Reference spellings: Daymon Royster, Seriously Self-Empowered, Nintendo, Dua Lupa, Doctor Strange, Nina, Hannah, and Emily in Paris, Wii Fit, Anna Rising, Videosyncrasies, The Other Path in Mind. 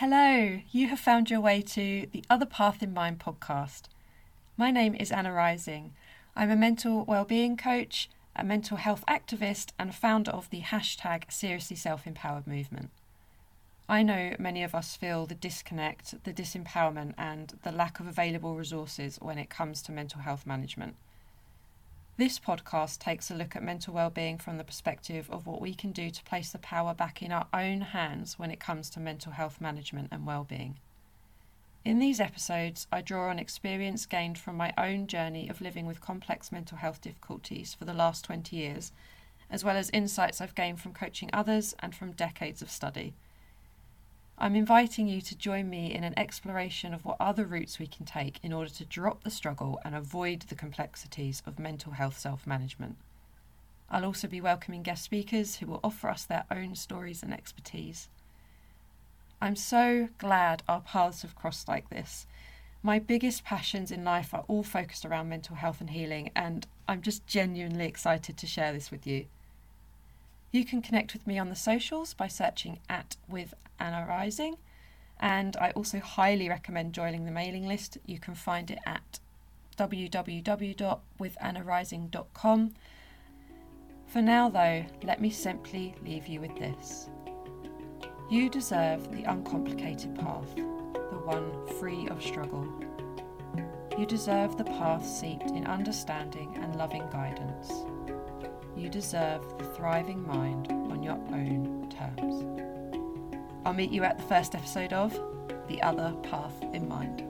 Hello, you have found your way to the Other Path in Mind podcast. My name is Anna Rising. I'm a mental wellbeing coach, a mental health activist, and founder of the hashtag Seriously Self-Empowered movement. I know many of us feel the disconnect, the disempowerment, and the lack of available resources when it comes to mental health management. This podcast takes a look at mental wellbeing from the perspective of what we can do to place the power back in our own hands when it comes to mental health management and wellbeing. In these episodes, I draw on experience gained from my own journey of living with complex mental health difficulties for the last 20 years, as well as insights I've gained from coaching others and from decades of study. I'm inviting you to join me in an exploration of what other routes we can take in order to drop the struggle and avoid the complexities of mental health self-management. I'll also be welcoming guest speakers who will offer us their own stories and expertise. I'm so glad our paths have crossed like this. My biggest passions in life are all focused around mental health and healing, and I'm just genuinely excited to share this with you. You can connect with me on the socials by searching @withannarising, and I also highly recommend joining the mailing list. You can find it at www.withannarising.com. For now, though, let me simply leave you with this. You deserve the uncomplicated path, the one free of struggle. You deserve the path steeped in understanding and loving guidance. You deserve the thriving mind on your own terms. I'll meet you at the first episode of The Other Path in Mind.